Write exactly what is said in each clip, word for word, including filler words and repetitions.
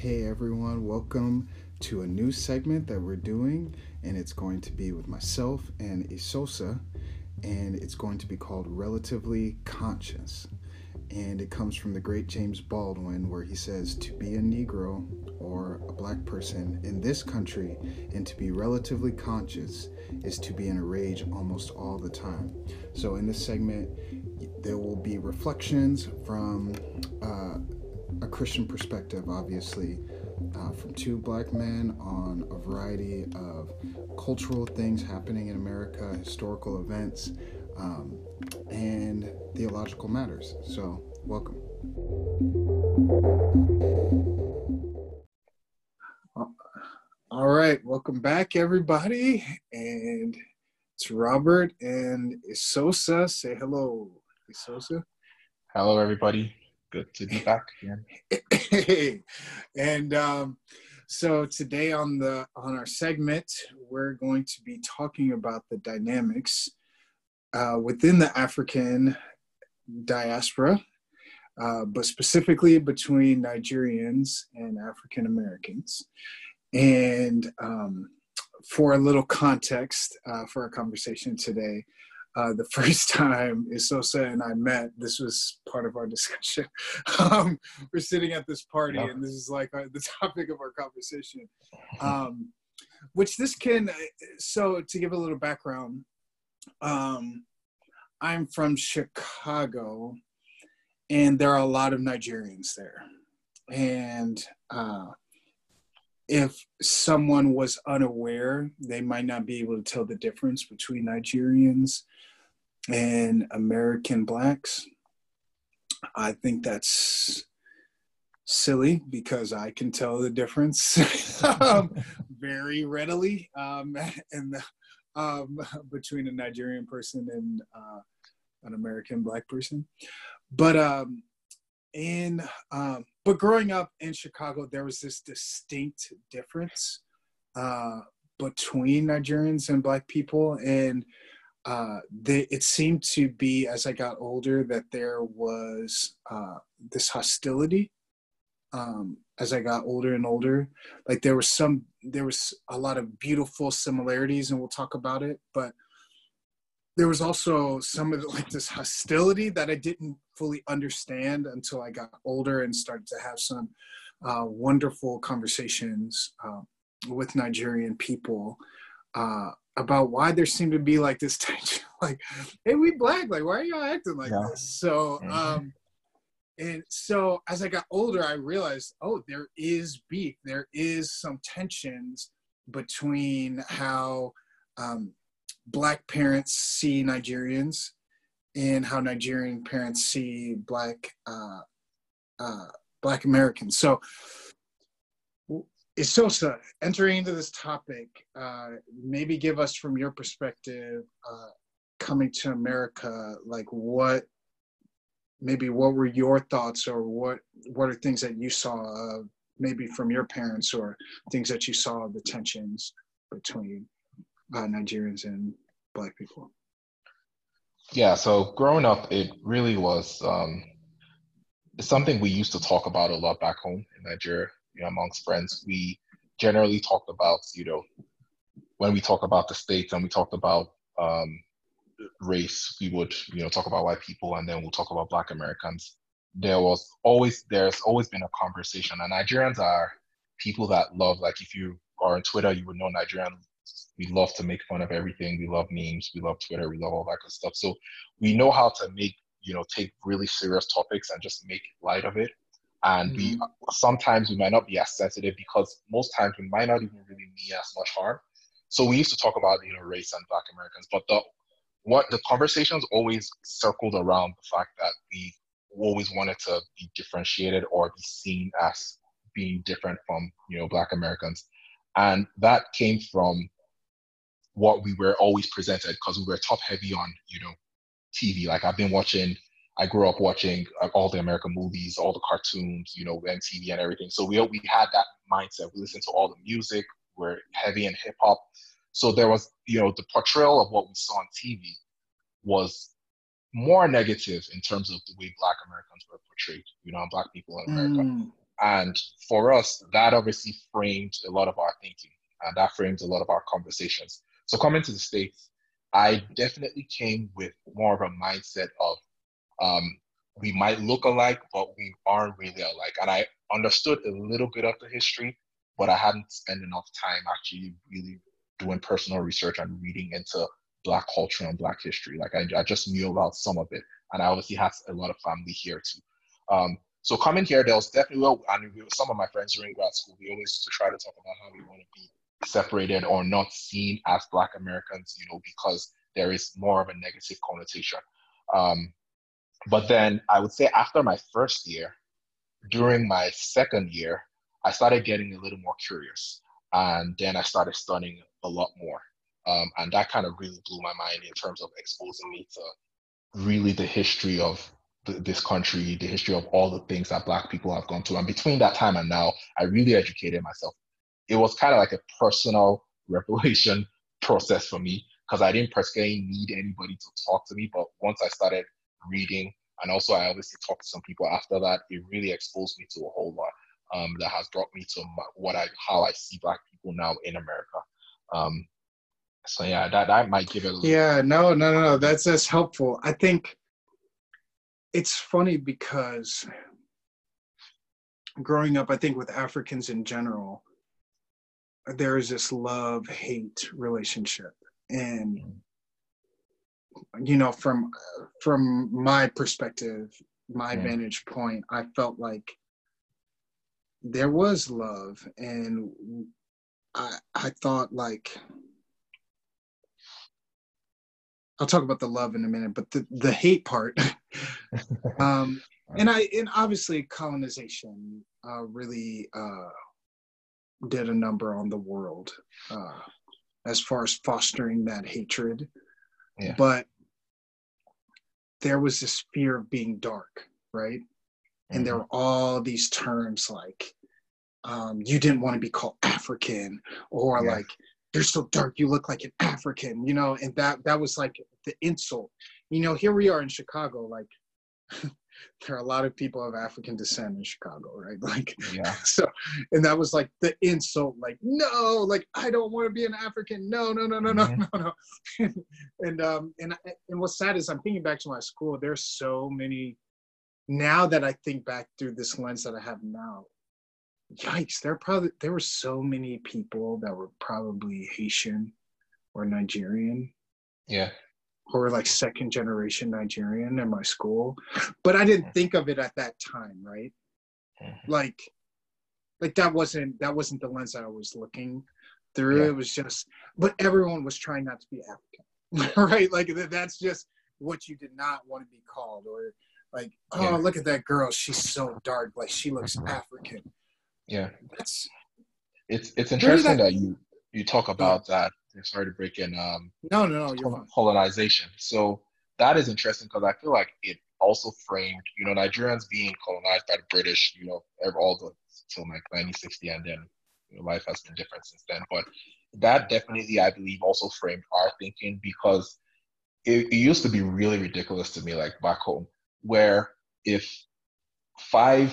Hey everyone, welcome to a new segment that we're doing, and it's going to be with myself and Eseosa, and it's going to be called Relatively Conscious. And it comes from the great James Baldwin, where he says, to be a Negro or a black person in this country and to be relatively conscious is to be in a rage almost all the time. So in this segment, there will be reflections from uh, a Christian perspective, obviously, uh, from two black men on a variety of cultural things happening in America, historical events, um, and theological matters. So, welcome. All right, welcome back, everybody. And it's Robert and Eseosa. Say hello, Eseosa. Hello, everybody. Good to be back again. And um, so today on the on our segment, we're going to be talking about the dynamics uh, within the African diaspora, uh, but specifically between Nigerians and African Americans. And um, for a little context uh, for our conversation today, Uh, the first time Eseosa and I met, this was part of our discussion. Um, we're sitting at this party, yeah. And this is like our, the topic of our conversation. Um, which this can, so to give a little background, um, I'm from Chicago, and there are a lot of Nigerians there. And uh, if someone was unaware, they might not be able to tell the difference between Nigerians and American blacks. I think that's silly because I can tell the difference um, very readily um, and um, between a Nigerian person and uh, an American black person. But um, in um, but growing up in Chicago, there was this distinct difference uh, between Nigerians and black people, and Uh, they, it seemed to be, as I got older, that there was uh, this hostility um, as I got older and older. Like there was some, there was a lot of beautiful similarities, and we'll talk about it. But there was also some of the, like this hostility that I didn't fully understand until I got older and started to have some uh, wonderful conversations uh, with Nigerian people uh, about why there seemed to be like this tension, like, hey, we black, like, why are y'all acting like yeah. this? So, um, and so as I got older, I realized, oh, there is beef. There is some tensions between how um, black parents see Nigerians and how Nigerian parents see black, uh, uh, black Americans. So, Eseosa, entering into this topic, uh, maybe give us from your perspective, uh, coming to America, like what, maybe what were your thoughts, or what, what are things that you saw, uh, maybe from your parents, or things that you saw the tensions between uh, Nigerians and black people? Yeah, so growing up, it really was um, something we used to talk about a lot back home in Nigeria. You know, amongst friends, we generally talked about, you know, when we talk about the States and we talked about um, race, we would, you know, talk about white people, and then we'll talk about black Americans. There was always, there's always been a conversation, and Nigerians are people that love, like if you are on Twitter, you would know Nigerians, we love to make fun of everything. We love memes, we love Twitter, we love all that good stuff. So we know how to make, you know, take really serious topics and just make light of it. And we mm-hmm. sometimes we might not be as sensitive because most times we might not even really mean as much harm. So we used to talk about, you know, race and black Americans, but the what the conversations always circled around the fact that we always wanted to be differentiated or be seen as being different from, you know, black Americans. And that came from what we were always presented, because we were top heavy on, you know, T V. Like I've been watching I grew up watching all the American movies, all the cartoons, you know, M T V and everything. So we we had that mindset. We listened to all the music. We're heavy in hip hop. So there was, you know, the portrayal of what we saw on T V was more negative in terms of the way black Americans were portrayed, you know, black people in America. Mm. And for us, that obviously framed a lot of our thinking, and that framed a lot of our conversations. So coming to the States, I definitely came with more of a mindset of um, we might look alike, but we aren't really alike. And I understood a little bit of the history, but I hadn't spent enough time actually really doing personal research and reading into Black culture and Black history. Like I, I just knew about some of it. And I obviously had a lot of family here too. Um, so coming here, there was definitely, well, I mean, some of my friends who were in grad school, we always used to try to talk about how we want to be separated or not seen as Black Americans, you know, because there is more of a negative connotation. Um, but then I would say after my first year, during my second year, I started getting a little more curious. And then I started studying a lot more. Um, and that kind of really blew my mind in terms of exposing me to really the history of th this country, the history of all the things that Black people have gone through. And between that time and now, I really educated myself. It was kind of like a personal revelation process for me, because I didn't particularly need anybody to talk to me. But once I started reading, and also I obviously talked to some people after that, it really exposed me to a whole lot um, that has brought me to my, what I, how I see Black people now in America. Um, So yeah, that, that might give it a little. Yeah, no, no, no, no. That's, that's helpful. I think it's funny because growing up, I think with Africans in general, there is this love-hate relationship. And, you know, from, from my perspective, my mm. vantage point, I felt like there was love. And I, I thought like, I'll talk about the love in a minute, but the, the hate part. um, and I and obviously colonization uh, really uh, did a number on the world uh, as far as fostering that hatred. Yeah. But there was this fear of being dark, right? Mm-hmm. And there were all these terms like, um, you didn't want to be called African, or yeah. like, you're so dark, you look like an African, you know, and that that was like the insult. You know, here we are in Chicago, like there are a lot of people of African descent in Chicago, right? Like, yeah. So, and that was like the insult, like, no, like, I don't want to be an African. No, no, no, no, mm-hmm. no, no, no. and, um, and, and what's sad is I'm thinking back to my school, there's so many, now that I think back through this lens that I have now, yikes, there probably there were so many people that were probably Haitian or Nigerian. Yeah. Or like second generation Nigerian in my school. But I didn't think of it at that time, right? Mm-hmm. Like like that wasn't that wasn't the lens that I was looking through. Yeah. It was just, but everyone was trying not to be African. Right? Like that's just what you did not want to be called. Or like, oh yeah. Look at that girl, she's so dark, like she looks African. Yeah, it's it's interesting that, that you you talk about that. Sorry to break in. Um, no, no, no, colonization. So that is interesting because I feel like it also framed, you know, Nigerians being colonized by the British, you know, all the till like nineteen sixty, and then you know, life has been different since then. But that definitely, I believe, also framed our thinking because it, it used to be really ridiculous to me, like back home, where if five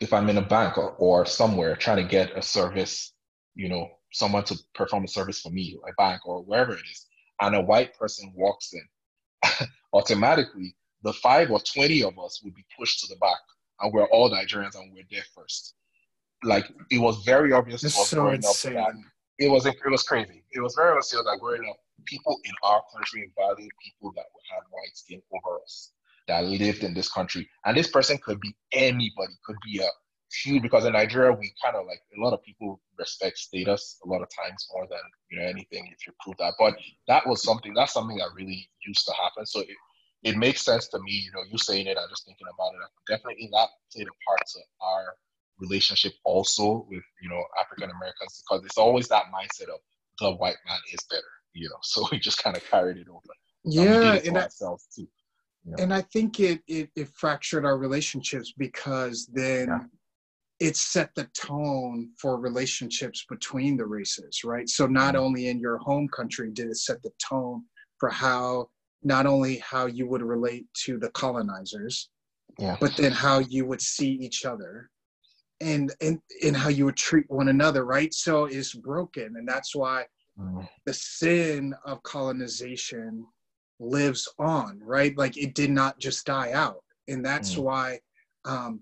if I'm in a bank or, or somewhere trying to get a service, you know, someone to perform a service for me, a bank or wherever it is, and a white person walks in, automatically the five or twenty of us would be pushed to the back, and we're all Nigerians and we're there first. Like it was very obvious. It's so insane. Up that it was it was crazy. It was very obvious that growing up, people in our country valued people that had white skin over us, that lived in this country. And this person could be anybody, could be a huge, because in Nigeria, we kind of like, a lot of people respect status a lot of times more than, you know, anything if you prove that. But that was something, that's something that really used to happen. So it, it makes sense to me, you know, you saying it, I'm just thinking about it. Definitely that played a part to our relationship also with, you know, African Americans, because it's always that mindset of the white man is better, you know? So we just kind of carried it over. Yeah. And ourselves too. Yeah. And I think it, it, it fractured our relationships because then yeah. it set the tone for relationships between the races, right? So not mm-hmm. only in your home country did it set the tone for how, not only how you would relate to the colonizers, yeah. but then how you would see each other. and and and how you would treat one another, right? So it's broken, and that's why mm. the sin of colonization lives on, right? Like it did not just die out, and that's mm. why um,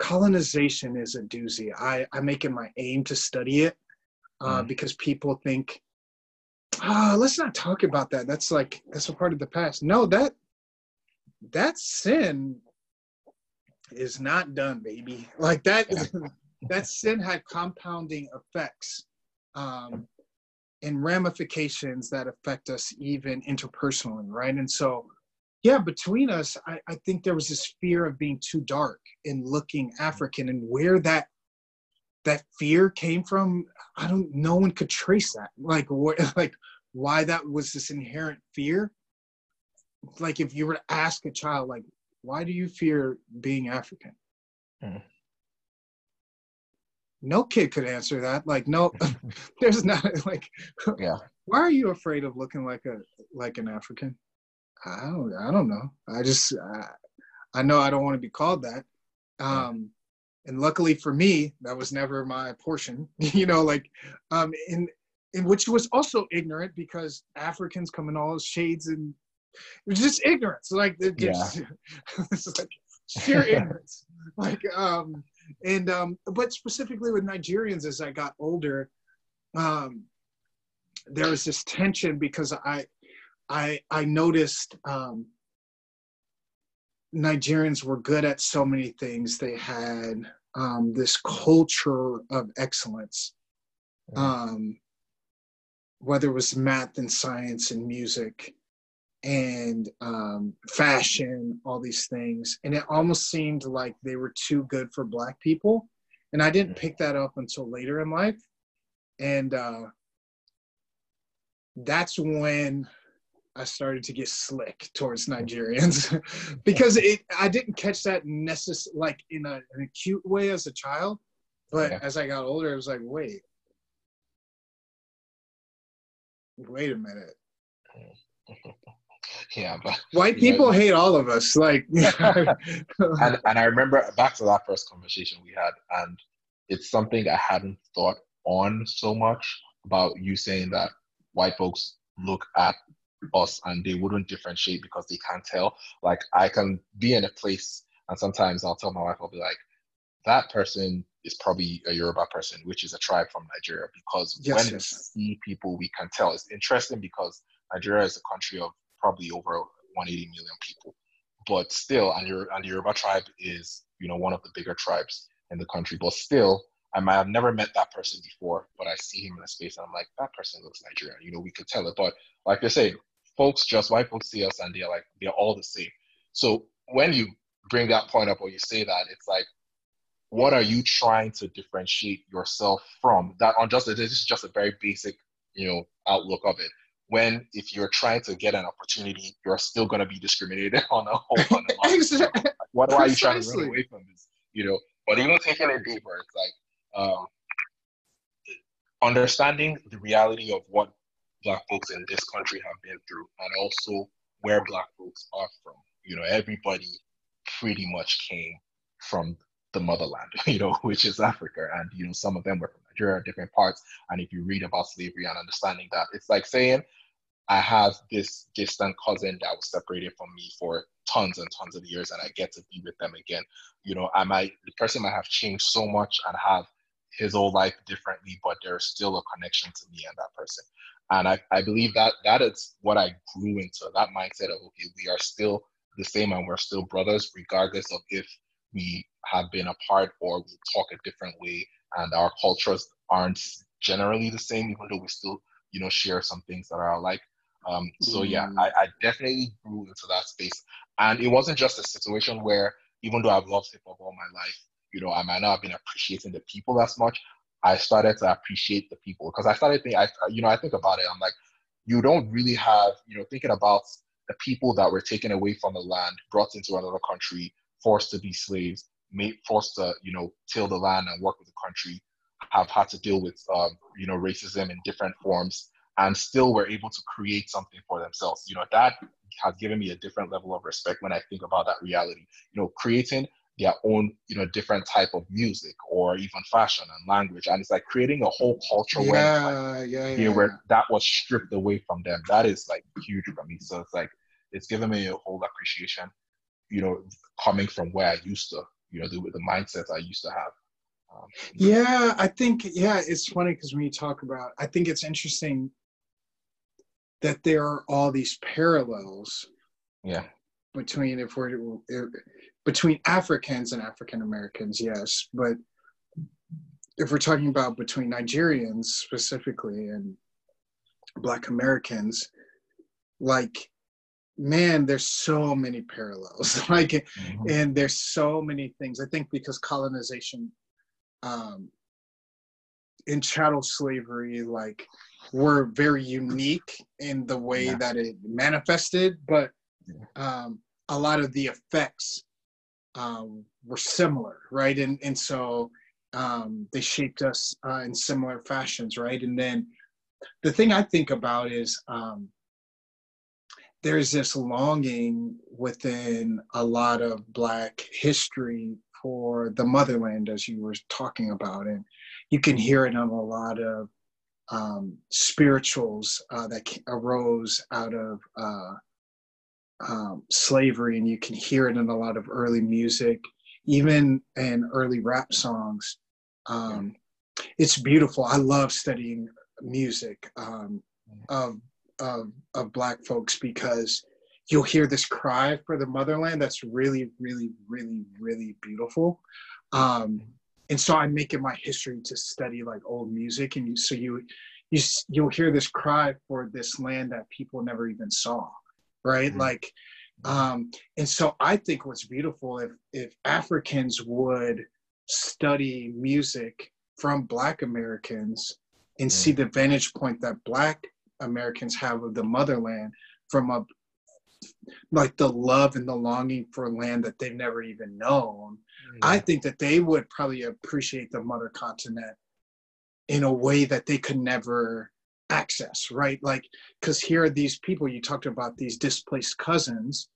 colonization is a doozy. I I make it my aim to study it uh, mm. because people think, ah, oh, let's not talk about that. That's like that's a part of the past. No, that that sin is not done, baby. Like that that sin had compounding effects um and ramifications that affect us even interpersonally, right? And so yeah, between us, I, I think there was this fear of being too dark and looking African, and where that that fear came from, I don't no one could trace that, like wh- like why that was this inherent fear. Like if you were to ask a child, like, why do you fear being African? Mm. No kid could answer that. Like, no, there's not like, yeah. Why are you afraid of looking like a, like an African? I don't, I don't know. I just, I, I know I don't want to be called that. Um, and luckily for me, that was never my portion, you know, like, um, in, in which was also ignorant, because Africans come in all shades and, it was just ignorance, like just, yeah. It's like sheer ignorance, like um and um but specifically with Nigerians, as I got older, um there was this tension, because I I I noticed um Nigerians were good at so many things. They had um this culture of excellence, um whether it was math and science and music and um fashion, all these things, and it almost seemed like they were too good for Black people, and I didn't pick that up until later in life. And uh that's when I started to get slick towards Nigerians, because it I didn't catch that necess- like in a, an acute way as a child, but yeah. As I got older, it was like wait wait a minute. Yeah, but white people know, hate all of us, like and, and I remember back to that first conversation we had, and it's something I hadn't thought on so much about, you saying that white folks look at us and they wouldn't differentiate because they can't tell. Like I can be in a place and sometimes I'll tell my wife, I'll be like, that person is probably a Yoruba person, which is a tribe from Nigeria, because yes, when yes. we see people we can tell. It's interesting because Nigeria is a country of probably over one hundred eighty million people, but still, and, and the Yoruba tribe is, you know, one of the bigger tribes in the country, but still, I might have never met that person before, but I see him in a space and I'm like, that person looks Nigerian, you know, we could tell it. But like you're saying, folks, just white folks see us and they're like, they're all the same. So when you bring that point up or you say that, it's like, what are you trying to differentiate yourself from? That on just, this is just a very basic, you know, outlook of it. When if you're trying to get an opportunity, you're still going to be discriminated on a whole lot of exactly. What are you trying to run away from this? You know, but even taking it deeper, it's like um, understanding the reality of what Black folks in this country have been through, and also where Black folks are from. You know, everybody pretty much came from the motherland, you know, which is Africa, and you know, some of them were from Nigeria, different parts. And if you read about slavery and understanding that, it's like saying, I have this distant cousin that was separated from me for tons and tons of years, and I get to be with them again. You know, I might, the person might have changed so much and have his whole life differently, but there's still a connection to me and that person. And I, I believe that that is what I grew into, that mindset of, okay, we are still the same and we're still brothers, regardless of if we have been apart or we talk a different way and our cultures aren't generally the same, even though we still, you know, share some things that are alike. Um, so yeah, I, I definitely grew into that space. And it wasn't just a situation where, even though I've loved hip hop all my life, you know, I might not have been appreciating the people as much. I started to appreciate the people, because I started thinking, I, you know, I think about it, I'm like, you don't really have, you know, thinking about the people that were taken away from the land, brought into another country, forced to be slaves, made, forced to, you know, till the land and work with the country, have had to deal with, um, you know, racism in different forms, and still were able to create something for themselves. You know, that has given me a different level of respect when I think about that reality. You know, creating their own, you know, different type of music or even fashion and language. And it's like creating a whole culture yeah, where, like, yeah, yeah. where that was stripped away from them. That is like huge for me. So it's like, it's given me a whole appreciation, you know, coming from where I used to, you know, the, the mindsets I used to have. Um, yeah, I think, yeah, it's funny because when you talk about, I think it's interesting that there are all these parallels. Yeah. Between if we're between Africans and African Americans, yes, but if we're talking about between Nigerians specifically and Black Americans, like, man, there's so many parallels. Like, mm-hmm. and there's so many things. I think because colonization, um, in chattel slavery, like, were very unique in the way yeah. that it manifested, but um a lot of the effects um were similar, right? And and so um they shaped us uh, in similar fashions, right? And then the thing I think about is um there's this longing within a lot of Black history for the motherland, as you were talking about, and you can hear it on a lot of um spirituals uh, that arose out of uh Um, slavery, and you can hear it in a lot of early music, even in early rap songs. Um, yeah. It's beautiful. I love studying music um, of, of of Black folks, because you'll hear this cry for the motherland that's really, really, really, really beautiful. Um, and so I make it my history to study like old music, and you, so you, you you'll hear this cry for this land that people never even saw. Right? Mm-hmm. Like, um, and so I think what's beautiful, if, if Africans would study music from Black Americans and mm-hmm. see the vantage point that Black Americans have of the motherland from a, like the love and the longing for land that they've never even known, mm-hmm. I think that they would probably appreciate the mother continent in a way that they could never access, right? Like, because here are these people, you talked about these displaced cousins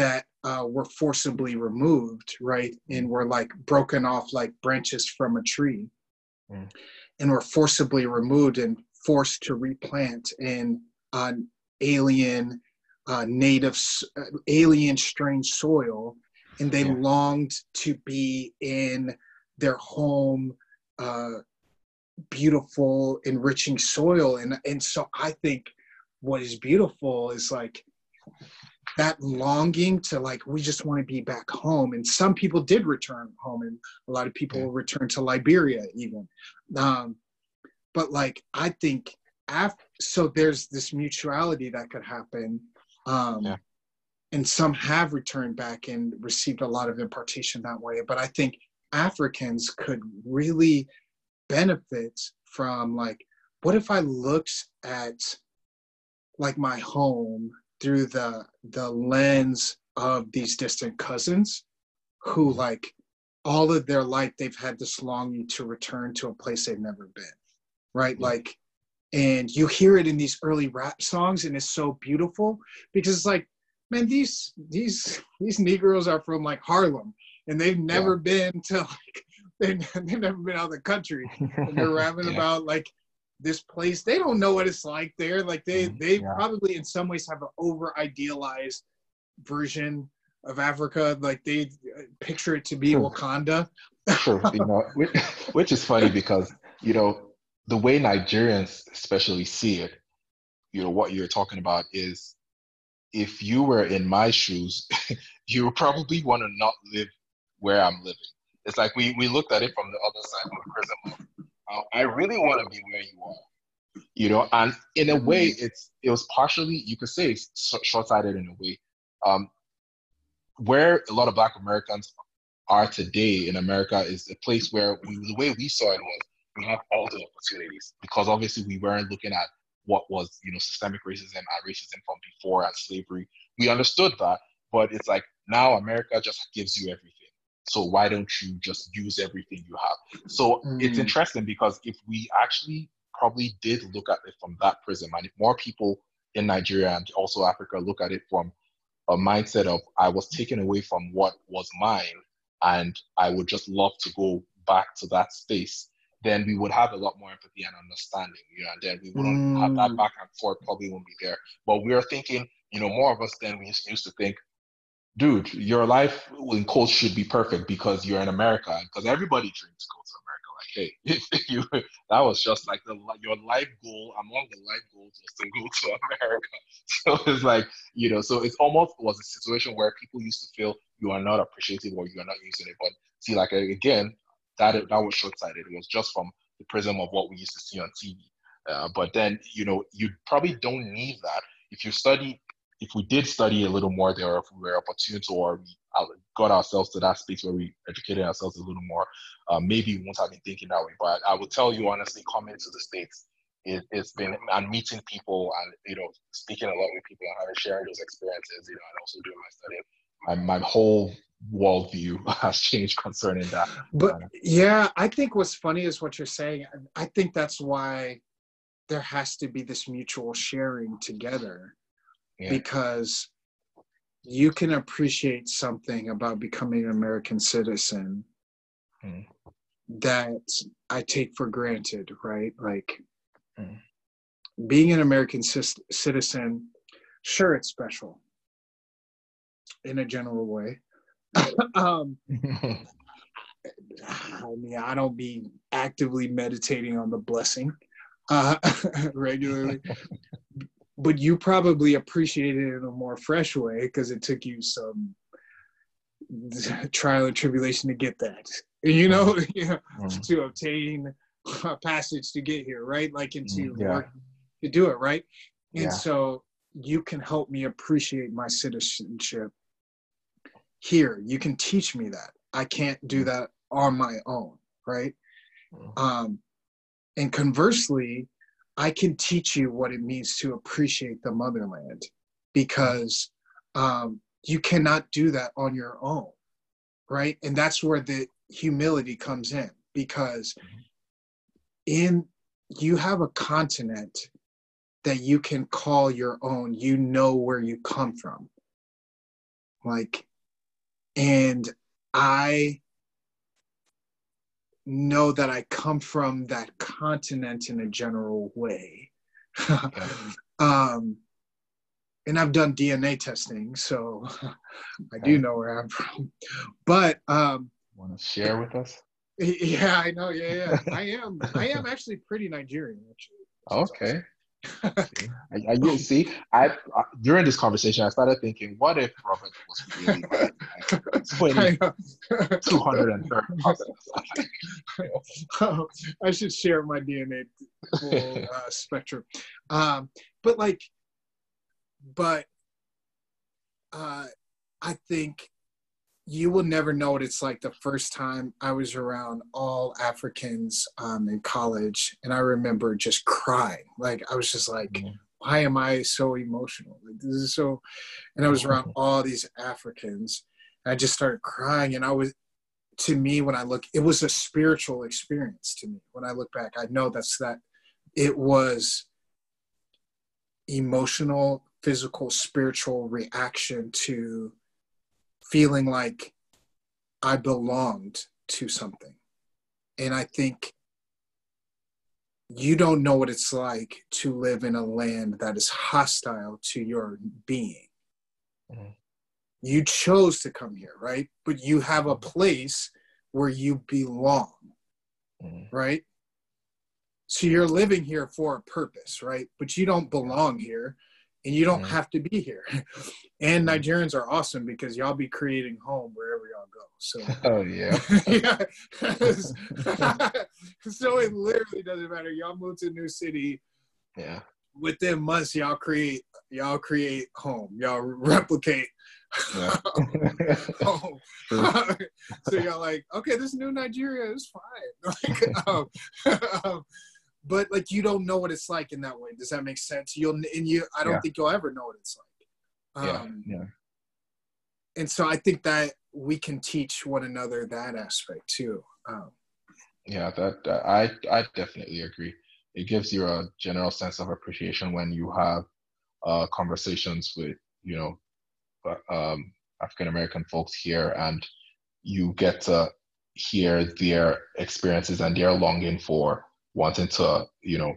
that uh, were forcibly removed, right? And were like broken off like branches from a tree mm. and were forcibly removed and forced to replant in an alien, uh, native, uh, alien strange soil. And they yeah. longed to be in their home, uh, beautiful, enriching soil. And and so I think what is beautiful is like that longing to like, we just want to be back home. And some people did return home, and a lot of people yeah. returned to Liberia even. Um, but like, I think after, so there's this mutuality that could happen. Um, yeah. And some have returned back and received a lot of impartation that way. But I think Africans could really benefits from like, what if I looked at like my home through the the lens of these distant cousins who like all of their life they've had this longing to return to a place they've never been, right? Mm-hmm. Like, and you hear it in these early rap songs, and it's so beautiful because it's like, man, these these these Negroes are from like Harlem, and they've never yeah. been to like They've, they've never been out of the country, and they're rapping yeah. about like this place. They don't know what it's like there. Like they, they yeah. probably in some ways have an over idealized version of Africa. Like they picture it to be True. Wakanda. True. You know, which, which is funny because, you know, the way Nigerians especially see it, you know, what you're talking about is, if you were in my shoes, you would probably want to not live where I'm living. It's like we, we looked at it from the other side of the prism. Uh, I really want to be where you are, you know. And in a way, it's it was partially, you could say, it's short-sighted in a way. Um, where a lot of Black Americans are today in America is a place where we, the way we saw it was, we have all the opportunities, because obviously we weren't looking at what was, you know, systemic racism and racism from before and slavery. We understood that, but it's like now America just gives you everything. So why don't you just use everything you have? So mm. it's interesting because if we actually probably did look at it from that prism, and if more people in Nigeria and also Africa look at it from a mindset of, I was taken away from what was mine, and I would just love to go back to that space, then we would have a lot more empathy and understanding, you know, and then we wouldn't mm. have that back and forth probably when we're there. But we're thinking, you know, more of us than we used to think, dude, your life in coach should be perfect because you're in America, because everybody dreams to go to America. Like, hey, if you, that was just like the, your life goal, among the life goals was to go to America. So it's like, you know, so it's almost was a situation where people used to feel you are not appreciated or you are not using it. But see, like, again, That, that was short-sighted. It was just from the prism of what we used to see on T V. Uh, but then, you know, you probably don't need that. If you study, if we did study a little more there, if we were opportune to, or we got ourselves to that space where we educated ourselves a little more, uh, maybe we won't have been thinking that way. But I will tell you, honestly, coming to the States, it, it's been, and meeting people and, you know, speaking a lot with people and having, sharing those experiences, you know, and also doing my studying. My, my whole worldview has changed concerning that. But yeah, I think what's funny is what you're saying. I think that's why there has to be this mutual sharing together, yeah. because you can appreciate something about becoming an American citizen mm. that I take for granted, right? Like mm. being an American c- citizen, sure, it's special in a general way. um, I mean, I don't be actively meditating on the blessing uh, regularly, but you probably appreciate it in a more fresh way because it took you some trial and tribulation to get that, you know, mm. to obtain a passage to get here, right? Like, into yeah. work to do it, right? And yeah. so you can help me appreciate my citizenship here. You can teach me that. I can't do that on my own, right? Mm-hmm. Um, and conversely, I can teach you what it means to appreciate the motherland, because um, you cannot do that on your own, right? And that's where the humility comes in, because in you have a continent that you can call your own. You know where you come from. Like, and I know that I come from that continent in a general way. yeah. um, and I've done D N A testing, so I do know where I'm from. But um, want to share with us? Yeah, I know. Yeah, yeah. I am. I am actually pretty Nigerian, actually. Okay. see, I, I, see I, I during this conversation I started thinking, what if Robert was really like, like two hundred thirty oh, I should share my D N A full uh, spectrum, um, but like but uh, I think you will never know what it's like. The first time I was around all Africans um, in college, and I remember just crying. Like, I was just like, mm-hmm. why am I so emotional? Like, this is so, and I was around all these Africans, and I just started crying. And I was, to me, when I look, it was a spiritual experience to me. When I look back, I know that's that it was emotional, physical, spiritual reaction to feeling like I belonged to something. And I think you don't know what it's like to live in a land that is hostile to your being. Mm-hmm. You chose to come here, right? But you have a place where you belong, mm-hmm. right? So you're living here for a purpose, right? But you don't belong here. And you don't mm-hmm. have to be here. And Nigerians are awesome because y'all be creating home wherever y'all go. So oh yeah. yeah. So it literally doesn't matter. Y'all move to a new city. Yeah. Within months, y'all create y'all create home. Y'all replicate yeah. home. So y'all like, okay, this new Nigeria is fine. Like, um, um, but like, you don't know what it's like in that way. Does that make sense? You'll and you. I don't yeah. think you'll ever know what it's like. Um, yeah. yeah. And so I think that we can teach one another that aspect too. Um, yeah, that, that I I definitely agree. It gives you a general sense of appreciation when you have uh, conversations with you know um, African American folks here, and you get to hear their experiences and their longing for wanting to, you know,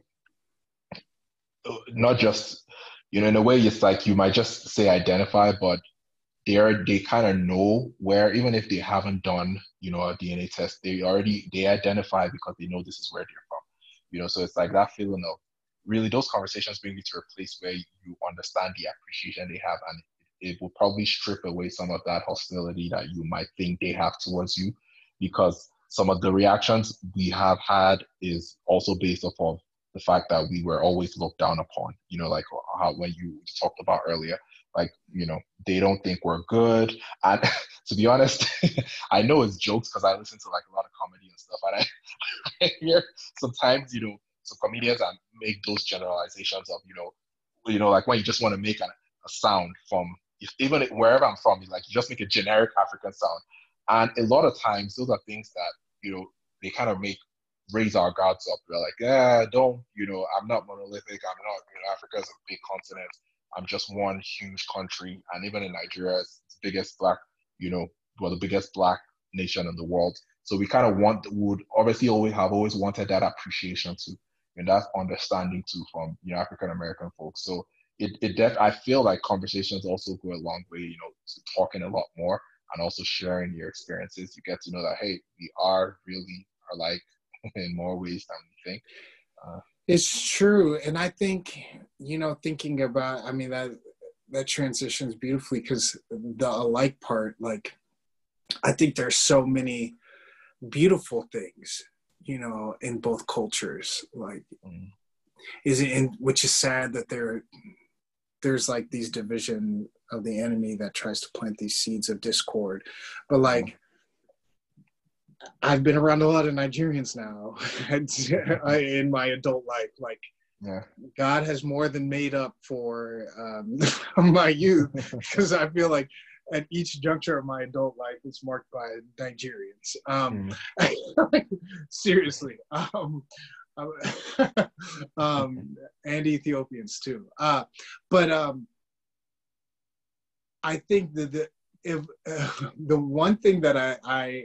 not just, you know, in a way it's like you might just say identify, but they're, they kind of know where, even if they haven't done, you know, a D N A test, they already, they identify because they know this is where they're from, you know, so it's like that feeling of really those conversations bring you to a place where you understand the appreciation they have, and it will probably strip away some of that hostility that you might think they have towards you, because some of the reactions we have had is also based off of the fact that we were always looked down upon, you know, like how, when you talked about earlier, like, you know, they don't think we're good. And to be honest, I know it's jokes because I listen to like a lot of comedy and stuff. And I, I hear sometimes, you know, some comedians and make those generalizations of, you know, you know, like when you just want to make a, a sound from, if, even wherever I'm from, like you just make a generic African sound. And a lot of times those are things that, you know, they kind of make, raise our guards up. They're like, yeah, don't, you know, I'm not monolithic. I'm not, you know, Africa's a big continent. I'm just one huge country. And even in Nigeria, it's the biggest black, you know, well, the biggest black nation in the world. So we kind of want, would obviously always have always wanted that appreciation too, and that understanding too from, you know, African-American folks. So it, it def- I feel like conversations also go a long way, you know, to talking a lot more and also sharing your experiences. You get to know that, hey, we are really alike in more ways than we think. Uh, it's true. And I think, you know, thinking about, I mean, that, that transitions beautifully, because the alike part, like, I think there's so many beautiful things, you know, in both cultures, like, mm. is it in, which is sad that there, there's like these division of the enemy that tries to plant these seeds of discord. But like, mm. I've been around a lot of Nigerians now in my adult life. Like, yeah. God has more than made up for um, my youth, because I feel like at each juncture of my adult life, it's marked by Nigerians. Um, mm. seriously. Um, um, and Ethiopians too. Uh, but um, I think that the, if, uh, the one thing that I, I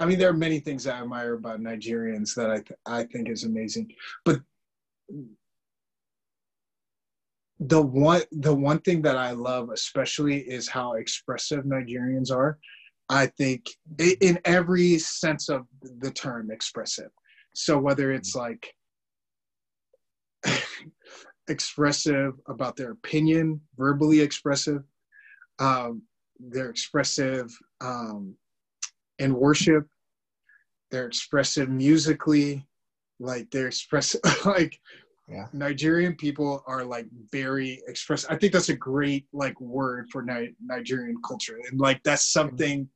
I mean, there are many things I admire about Nigerians that I th- I think is amazing, but the one the one thing that I love especially is how expressive Nigerians are. I think in every sense of the term, expressive. So whether it's like expressive about their opinion, verbally expressive, um, they're expressive. Um, In worship, they're expressive musically, like they're expressive, like yeah. Nigerian people are like very expressive. I think that's a great like word for Ni- Nigerian culture. And like, that's something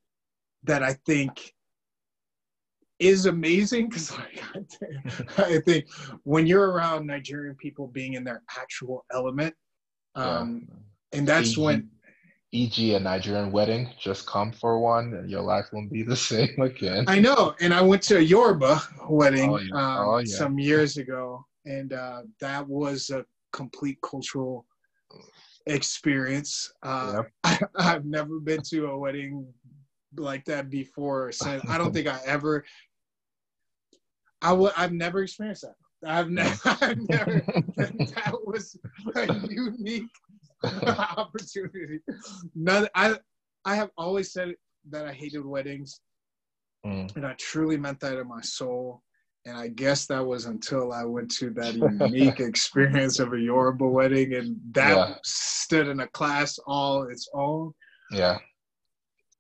that I think is amazing, because like, I, think, I think when you're around Nigerian people being in their actual element, um, yeah. and that's mm-hmm. when for example, a Nigerian wedding, just come for one and your life won't be the same again. I know. And I went to a Yoruba wedding oh, yeah. um, oh, yeah. some years ago. And uh, that was a complete cultural experience. Uh, yep. I, I've never been to a wedding like that before or since. I don't think I ever, I w- I've never experienced that. I've, ne- I've never, that was a unique opportunity. None, I I have always said that I hated weddings, mm. and I truly meant that in my soul. And I guess that was until I went to that unique experience of a Yoruba wedding, and that yeah. stood in a class all its own. Yeah.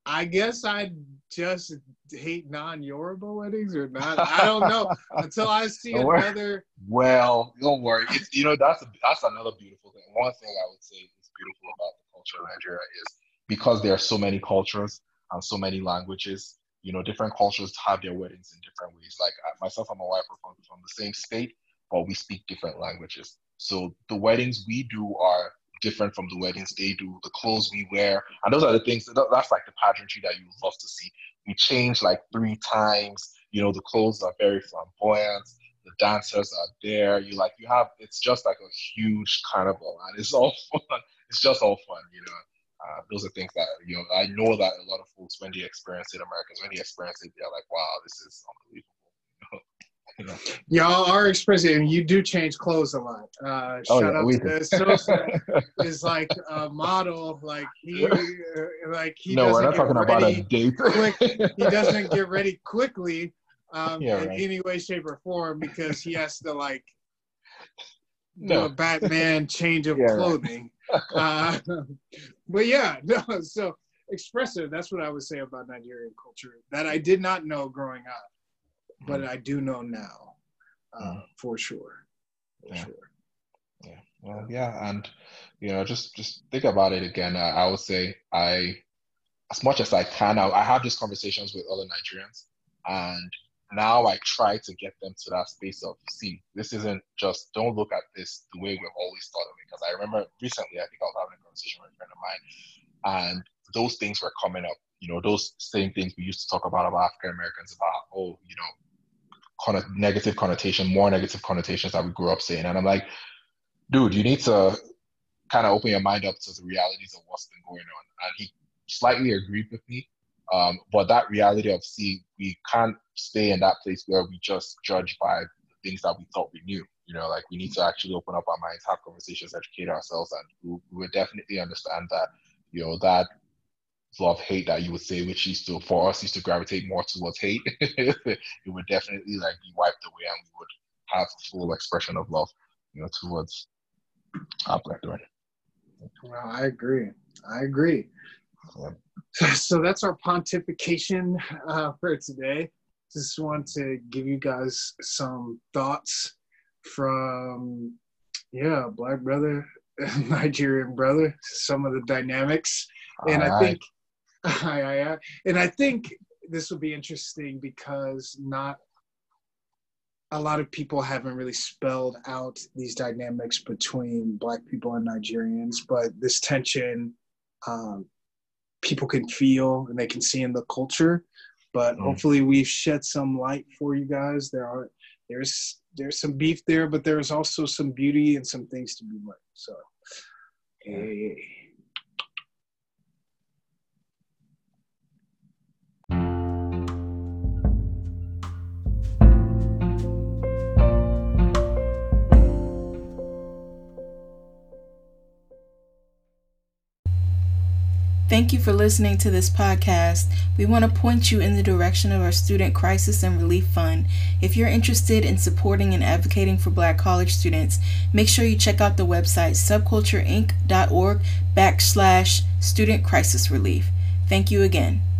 I guess I just hate non-Yoruba weddings or not. I don't know until I see don't another. Worry. Well, don't worry. It's, you know, that's a, that's another beautiful thing. One thing I would say is beautiful about the culture of Nigeria is because there are so many cultures and so many languages. You know, different cultures have their weddings in different ways. Like myself and my wife are from, from the same state, but we speak different languages. So the weddings we do are different from the weddings they do, the clothes we wear, and those are the things that, that's like the pageantry that you love to see. We change like three times, you know, the clothes are very flamboyant, the dancers are there, you like, you have, it's just like a huge carnival, and it's all fun, it's just all fun, you know, Uh, those are things that, you know, I know that a lot of folks, when they experience it, Americans, when they experience it, they're like, wow, this is unbelievable. You know? Yeah, our experience, and you do change clothes a lot. Uh, oh, shout yeah, out to Eseosa is like a model of like, he, uh, like he no, doesn't we're not get ready about a quick, he doesn't get ready quickly um, yeah, in right. any way, shape, or form, because he has to like, no, Batman change of yeah, clothing. Right. uh, but yeah, no, so expressive, that's what I would say about Nigerian culture that I did not know growing up, but mm. I do know now, uh, mm. for sure. For yeah. sure. Yeah. Well, yeah. And, you know, just, just think about it again. Uh, I would say I, as much as I can, I, I have these conversations with other Nigerians, and now I try to get them to that space of, see, this isn't just, don't look at this the way we've always thought of it. Because I remember recently, I think I was having a conversation with a friend of mine, and those things were coming up. You know, those same things we used to talk about about African Americans, about, oh, you know, con- negative connotation, more negative connotations that we grew up saying. And I'm like, dude, you need to kind of open your mind up to the realities of what's been going on. And he slightly agreed with me. Um, but that reality of, see, we can't stay in that place where we just judge by the things that we thought we knew, you know, like we need to actually open up our minds, have conversations, educate ourselves, and we, we would definitely understand that, you know, that love, hate that you would say, which used to, for us, used to gravitate more towards hate, it would definitely like be wiped away, and we would have a full expression of love, you know, towards our Black women. Well, I agree. I agree. Yeah. So that's our pontification uh, for today. Just want to give you guys some thoughts from, yeah, Black brother, Nigerian brother, some of the dynamics. And aye, I think, aye, aye, aye. and I think this will be interesting because not a lot of people haven't really spelled out these dynamics between Black people and Nigerians, but this tension, um, people can feel and they can see in the culture, but mm. hopefully we've shed some light for you guys. There are, there's, there's some beef there, but there's also some beauty and some things to be learned. So, hey. Thank you for listening to this podcast. We want to point you in the direction of our Student Crisis and Relief Fund. If you're interested in supporting and advocating for Black college students, make sure you check out the website subculture inc dot org backslash student crisis relief. Thank you again.